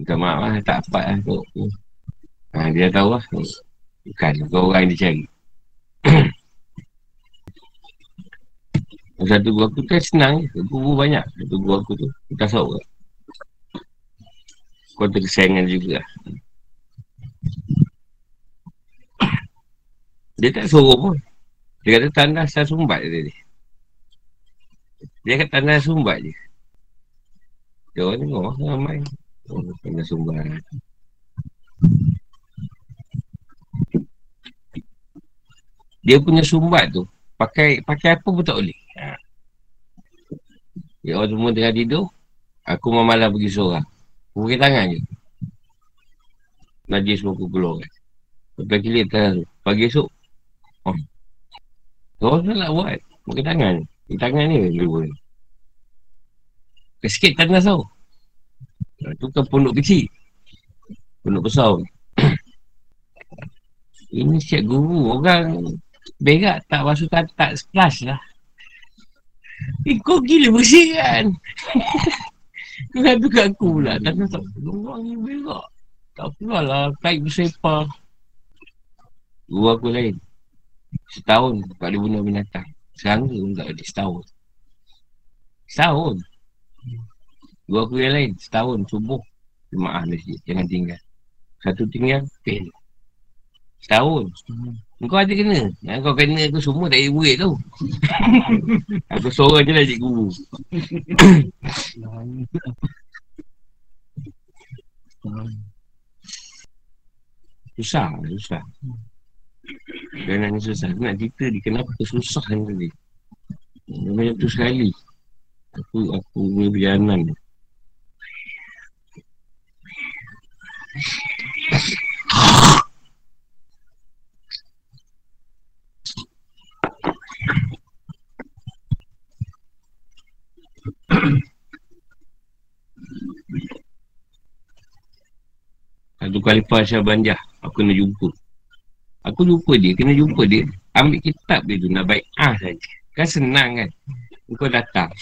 Minta maaf lah, tak dapat lah kau. Ha, dia tahu lah. Bukan, kau orang yang dia cari. Satu guru aku kan senang. Guru banyak. Satu guru aku tu. Kita sahabat. Kau terkesayangan juga. Dia tak suruh pun. Dia kata tanah saya sumbat dia. Dia kata tanah sumbat je. Dia orang tengok lah ramai. Oh, tanah sumbat. Dia punya sumbat tu pakai pakai apa pun tak boleh. Ha. Dia orang semua tengah tidur. Aku malam-malam pergi seorang. Aku pakai tangan je. Najis semua aku keluar kan. Lepas kilit tangan tu. Pagi esok. Oh. Orang tu nak buat. Pakai tangan. Pakai tangan ni. Sikit tandas tau. Itu kan pondok kecil. Pondok besar. Ini siap guru. Orang berak tak basuh tak, tak splash lah. Eh kau gila bersih kan. Kau kata kat aku pula. Tandas tak. Orang ni berak. Tak pula lah. Kaik bersepah. Guru aku lain. Setahun tak ada bunuh binatang. Serangga pun tak ada setahun. Setahun. Gua aku yang lain. Setahun subuh. Jemaah masjid. Jangan tinggal. Satu tinggal. Fail. Setahun. Hmm. Kau ada kena. Yang kau kena tu semua tak ada murid tau. Aku seorang je lah cik guru. Susah. Susah. Kerana ni susah. Aku nak cerita dia kenapa susah ni tadi. Macam tu sekali Aku aku punya perjalanan ni. Satu kali Pasha Banjah aku nak jumpa. Aku jumpa dia, kena jumpa dia. Ambil kitab dia tu, nak bai'ah saja. Kan senang kan. Kau datang.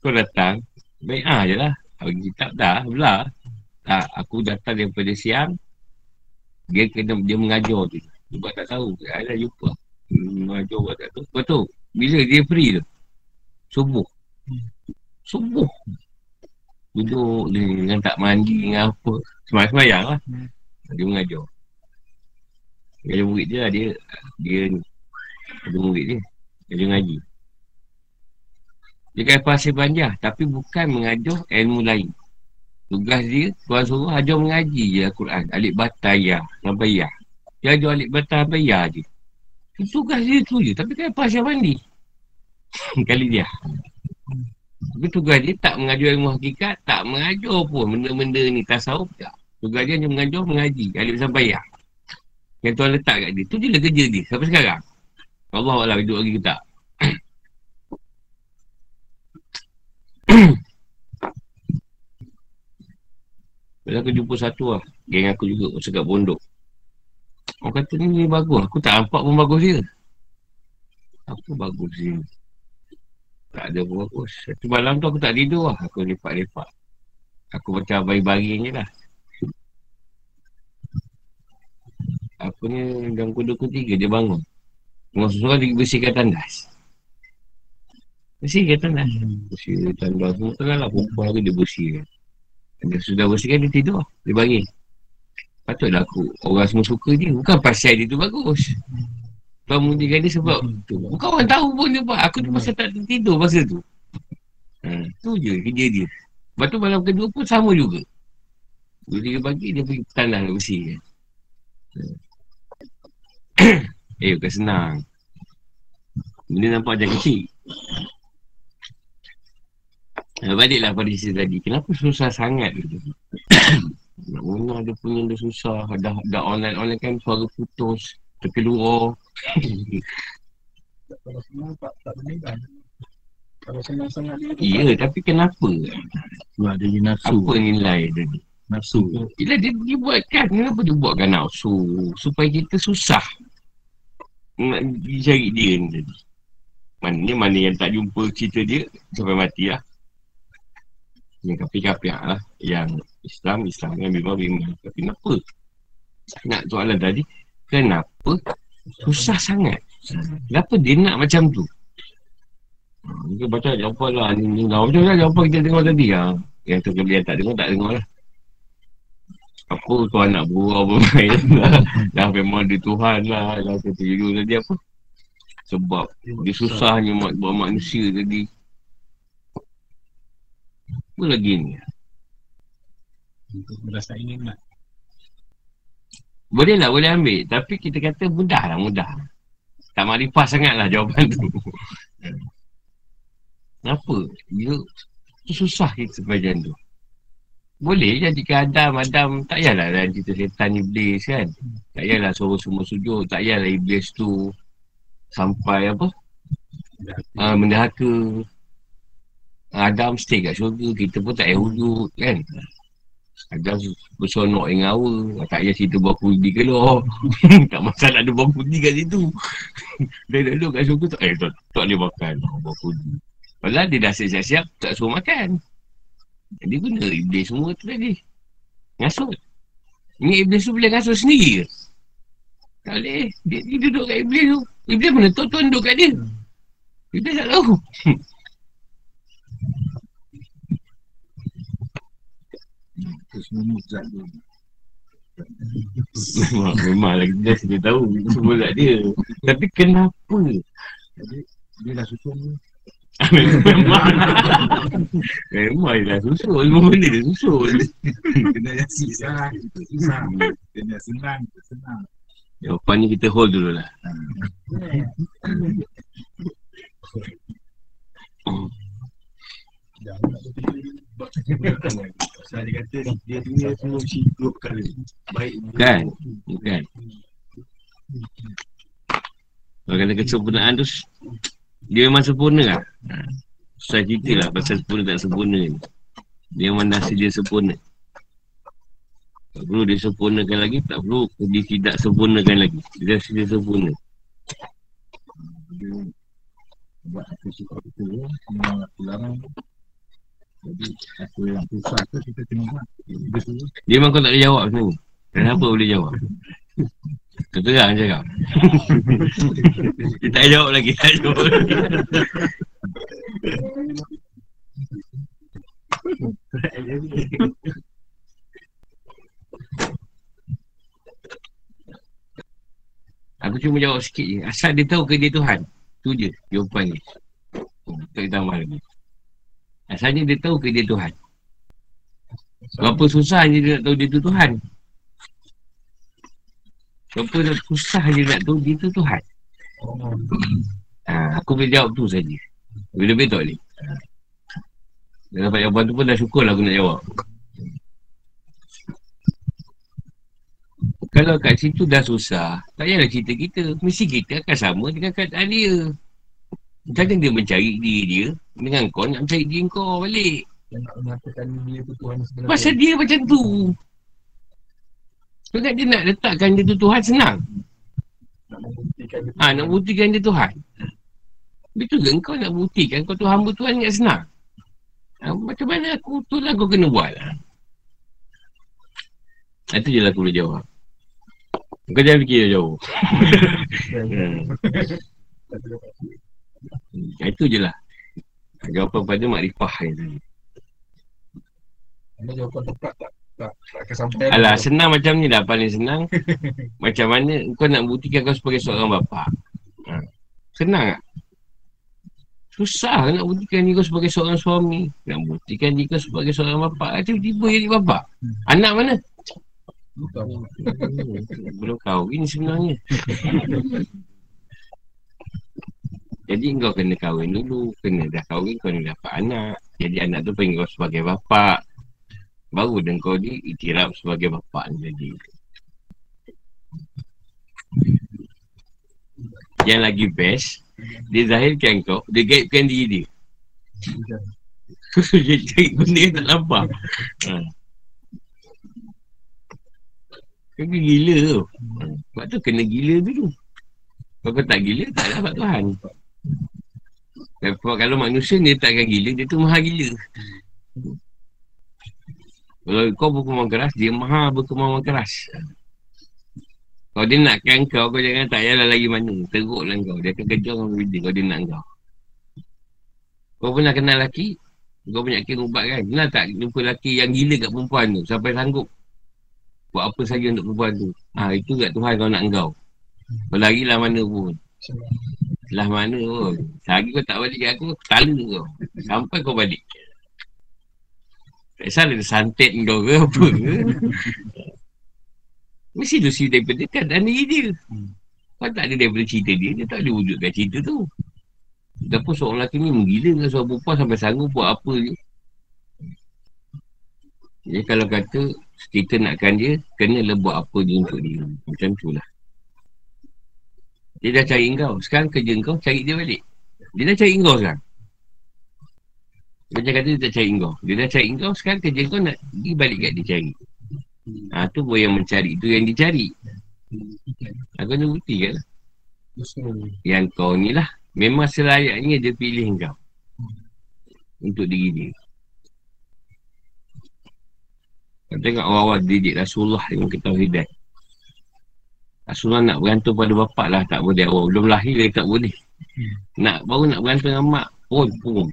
Kau datang, bai'ah je lah. Bagi kitab dah, belah. Tak, aku datang daripada siang. Dia kena, dia mengajar tu. Sebab tak tahu, saya dah jumpa. Mengajar buat tak tahu. Kau tahu, bila dia free tu? Subuh. Subuh. Duduk dengan tak mandi, dengan apa. Semayang-semayang lah. Dia mengajar. Dia ada murid dia lah, dia, dia ni. Ada murid dia. Dia ngaji. Dia kata Pasir Banjah, tapi bukan mengajar ilmu lain. Tugas dia, tuan suruh ajar mengaji je Al-Quran. Alif Batayah, Nabayah. Dia ajar Alif Batayah, Nabayah je. Tugas dia tu je, tapi kata Pasir mandi. Kali dia. Tapi tugas dia tak mengajar ilmu hakikat, tak mengajar pun benda-benda ni. Tasawuf tak. Tugas dia hanya mengajar mengaji. Alif Nabayah. Yang tuan letak kat dia, tu je lah kerja dia sampai sekarang. Allah Allah hidup lagi ke tak. Bila aku jumpa satu lah, geng aku juga masa kat pondok. Orang kata ni bagus, aku tak nampak pun bagus dia. Apa bagus dia? Tak ada pun bagus. Satu malam tu aku tak tidur lah, aku lepak-lepak. Aku macam baring-baring je lah. Apa ni, dalam kuda-kuda tiga, dia bangun. Seorang-seorang dia bersihkan tandas. Bersihkan tandas. Bersihkan tandas. Semua tengah lah, perempuan tu dia bersihkan. Dia sudah bersihkan, dia tidur. Dia baring. Patutlah aku, orang semua suka dia. Bukan pasal dia tu bagus. Tuan mudikan dia sebab tu. Bukan orang tahu pun dia buat. Aku tu masa tak tertidur masa tu. Hmm. Tu je kerja dia. Lepas tu malam kedua pun sama juga. Bila dia pagi, dia pergi tandas nak bersihkan. Eh bukan senang. Benda nampak macam kecil. Baliklah pada cerita tadi. Kenapa susah sangat tu? Nak guna dia punya dia susah. Dah dah online-online kan suara putus. Terkelurau. Kalau senang tak, tak boleh kan. Kalau senang-senang iya, tapi kenapa? Sebab ada nafsu. Apa nilai dia ni? Nafsu. Bila dia dibuatkan, kenapa dia buatkan nafsu? Supaya kita susah nak cari dia ni tadi. Maknanya mana yang tak jumpa cerita dia sampai matilah. Yang kapiak-kapiak lah. Yang Islam, Islam yang bimbang-bimbang. Tapi kenapa? Nak soalan tadi, kenapa susah sangat? Kenapa dia nak macam tu? Hmm, dia baca jawapan lah. Ni dengar macam mana jawapan kita dengar tadi lah. Yang tu kelebihan tak dengar, tak dengar lah. Apa tuan nak berurau bermain lah. Dah memang dia Tuhan lah. Dah tertidur tadi apa. Sebab dia susahnya buat manusia tadi. Apa lagi ni? Untuk merasa ingin lah. Boleh lah, boleh ambil. Tapi kita kata mudah lah, mudah. Tak marifah sangat lah jawapan tu. Kenapa? Dia susah kita sebagian tu. Boleh jadikan Adam, Adam tak payahlah dalam cerita setan Iblis kan. Tak payahlah suruh semua sujud, tak payahlah Iblis tu sampai apa? Uh, mendahaka. Adam stay kat syurga, kita pun tak payah hudud kan. Adam bersonok dengan awal, tak payah situ buah pundi keluar. Tak masalah ada buah pundi kat situ. Dia dah duduk kat syurga, tak, eh tak, tak boleh makan buah pundi. Padahal dia dah siap-siap, tak suruh makan. Dia guna Iblis semua tu tadi. Ngasut. Ingat Iblis tu boleh ngasut sendiri ke? Tak boleh. Dia, dia duduk kat Iblis tu. Iblis mana tu tuan duduk kat dia. Iblis tak tahu. Itu semua muzak dia. Memang, memanglah kita sudah tahu. Itu semua muzak dia. Tapi kenapa? Dia dah susun ni. Memang Memang dia dah susul. Memang dia dah susul. Kena nasi sekarang. Kita susah. Kena senang. Kita senang. Jawapan ni kita hold dulu lah. Jangan nak berpikir. Pasal dia kata dia punya semua mesti dua perkara. Baik. Bukan. Bukan. Kalau kata kesempurnaan tu dia memang sempurna lah. Susah cerita lah pasal sempurna tak sempurna ni. Dia memang nasi dia sempurna. Tak perlu dia sempurnakan lagi, tak perlu dia tidak sempurnakan lagi. Dia nasi dia sempurna. Dia buat apa sikap kita ni, semua aku larang. Jadi aku yang susah tu kita kena buat. Dia memang kau tak boleh jawab sebenarnya. Kenapa boleh jawab? Keterang cakap. Dia tak jawab lagi, tak jawab lagi. Aku cuma jawab sikit je. Asal dia tahu ke dia Tuhan. Tu je jawapan dia. Tak ditambah lagi. Asalnya dia tahu ke dia Tuhan. Berapa susahnya dia nak tahu dia tu Tuhan. Siapa nak susah je nak tahu dia tu Tuhan. Ha, aku boleh jawab tu saja. Lebih-lebih tak boleh. Dah dapat jawapan tu pun dah syukurlah aku nak jawab. Kalau kat situ dah susah, tak payahlah cerita kita. Mesti kita akan sama dengan keadaan dia. Macam dia mencari diri dia, dengan kau nak mencari diri kau balik. Pasal dia macam tu. Sebab dia nak letakkan dia tu Tuhan senang. Ha, nak buktikan dia Tuhan. Betul ke kau nak buktikan kau tu hamba Tuhan yang senang? Ha, macam mana aku tu lah kau kena buat lah. Itu je lah aku boleh jawab. Kau jangan fikir jauh. ha. Itu je lah. Jawapan pada makrifah ni tadi. Ada jawapan tepat tak? Tak, tak sampai. Alah, atau... senang macam ni lah. Paling senang. Macam mana kau nak buktikan kau sebagai seorang bapa? Ha. Senang tak? Susah nak buktikan diri kau sebagai seorang suami. Nak buktikan diri kau sebagai seorang bapa. Tiba-tiba jadi bapa. Anak mana? Belum kahwin sebenarnya. Jadi kau kena kahwin dulu. Kena dah kahwin, kau kena dapat anak. Jadi anak tu panggil kau sebagai bapa. baru dan kau diiktiraf sebagai bapak ni lagi. Yang lagi best, dia zahirkan kau, dia gaibkan diri dia. Dia cari benda tak nampak. Haa. Kau gila tu. Sebab tu kena gila dulu. Kalau kau tak gila, tak dapat Tuhan. Sebab kalau manusia dia tak akan gila, dia tu maha gila. Kalau kau berkemauan keras, dia maha berkemauan keras. Kalau dia nakkan kau, kau jangan tak payahlah lagi mana. Teruklah kau. Dia akan kejar orang berbeda kalau dia nak kau. Kau pernah kenal lelaki, kau penyakit ubat kan? Kenal tak jumpa lelaki yang gila kat perempuan tu sampai sanggup buat apa saja untuk perempuan tu? Ha, itu kat Tuhan kau nak engkau. Berlarilah mana pun. Lah mana pun. Sehari kau tak balik kat aku, aku tala kau. Sampai kau balik. Tak kisahlah dia santet kau ke apa ke. Mesti ilusi daripada keadaan diri dia. Kau tak ada daripada cerita dia, dia tak ada wujudkan cerita tu. Dah pun seorang lelaki ni menggila dengan seorang perempuan sampai sanggup buat apa je. Jadi kalau kata kita nakkan dia, kena buat apa dia untuk dia. Macam tu lah. Dia dah cari engkau. Sekarang kerja engkau, cari dia balik. Dia dah cari engkau sekarang. Macam kata dia tak cari engkau. Dia dah cari engkau, sekarang kerja engkau nak pergi balik kat dia cari. Haa, tu pun yang mencari. Tu yang dicari. Aku nak bukti kan lah. Yang kau ni lah. Memang selayaknya dia pilih engkau. Untuk diri dia. Tengok awal-awal didik Rasulullah yang kita hidat. Rasulullah nak bergantung pada bapak lah tak boleh. Awal belum lahir lagi tak boleh. Nak baru nak bergantung dengan mak pun pun.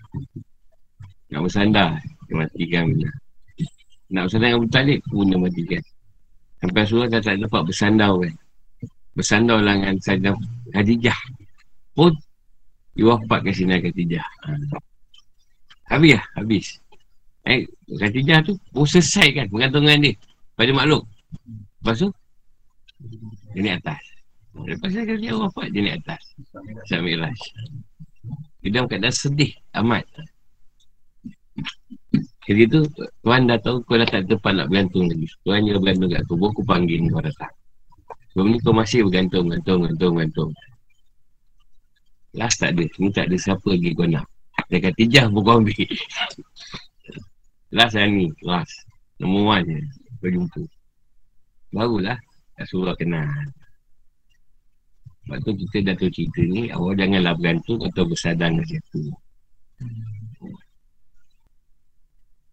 Nak bersandar dia matikan. Nak bersandar dengan Abu Talib pun dia matikan. Sampai Rasulullah dah tak dapat bersandar kan. Bersandar dengan Sayyidah Khadijah pun dia wafat kat sini Khadijah. Habis lah, habis. Eh, Khadijah tu pun selesai kan pergantungan dia pada makhluk. Lepas tu dia naik atas. Lepas tu Khadijah wafat, dia naik atas Isra Mikraj. Dia dalam keadaan sedih amat. Jadi tu Tuhan dah tahu kau dah tak tepat nak bergantung lagi. Tuhan dia bergantung kat tubuh, aku panggil kau datang. Sebelum ni kau masih bergantung, gantung, gantung, gantung. Last tak ada, ni tak ada siapa lagi kau nak. Dia Khadijah pun kau ambil. Last yang ni, last. Nombor one je. Berjumpa. Barulah Rasulullah kenal. Sebab tu kita dah tahu cerita ni, awal janganlah bergantung atau bersadar dengan siapa.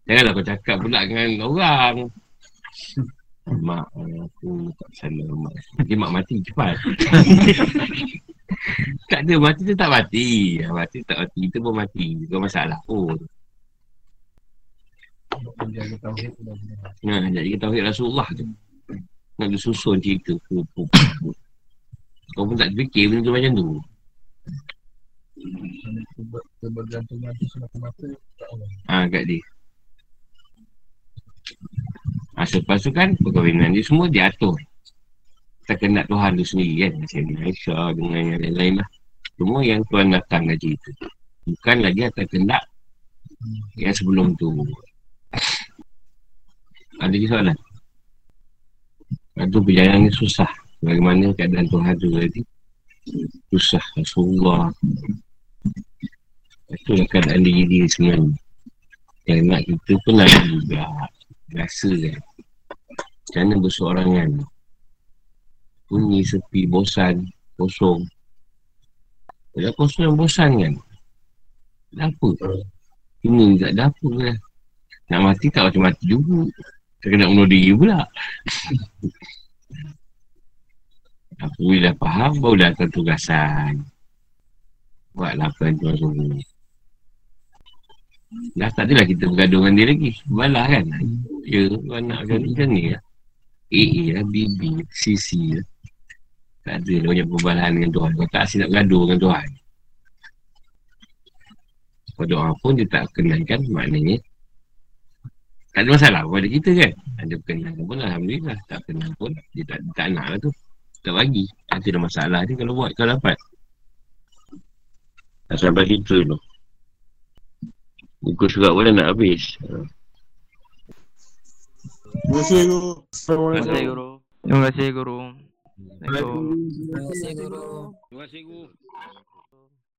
Janganlah kau cakap pula dengan orang. Mak, aku tak sadar mak. Nanti mak mati cepat. Tak ada, mati tu tak mati. Mati tak mati, kita pun mati. Bukan masalah pun. Oh. Nah, jadi kita tauhid Rasulullah tu. Nak disusun cerita. Kau pun tak fikir benda macam tu. Kebergantungan tu semata-mata tak Allah. Ha, kat dia. Ha, selepas tu kan, perkahwinan dia semua diatur. Tak kena Tuhan tu sendiri kan. Macam ni Aisyah dengan yang lain-lain lah. Semua yang Tuhan datang kat cerita. Bukan lagi atas kendak yang sebelum tu. Ada lagi soalan? Itu perjalanan ni susah. Bagaimana keadaan Tuhan tu tadi? Susah Rasulullah. Itulah keadaan diri dia sebenarnya. Yang nak kita pun ada juga. Rasa kan. Macam mana berseorangan. Bunyi, sepi, bosan, kosong. Kalau kosong dan bosan kan? Dah apa? Ini tak ada apa kan? Nak mati tak macam mati juga. Tak kena bunuh diri pula. Aku dah faham, baru dah akan tugasan. Buatlah apa yang Tuhan suruh. Dah tak adalah kita bergaduh dengan dia lagi. Balah kan? Ya, anak kan macam ni lah. A A lah, B B, C C lah. Tak ada banyak perbalahan dengan Tuhan. Kau tak asyik nak bergaduh dengan Tuhan. Kau doa pun dia tak kenalkan, maknanya tak ada masalah kepada kita kan. Ada berkenan pun alhamdulillah. Tak berkenan pun dia tak, tak nak lah tu. Tak bagi. Itu dah masalah dia kalau buat kau dapat. Tak sampai situ tu. Buku surat pun nak habis. Terima kasih guru. Terima kasih guru. Terima kasih guru. Terima kasih guru. Terima kasih guru.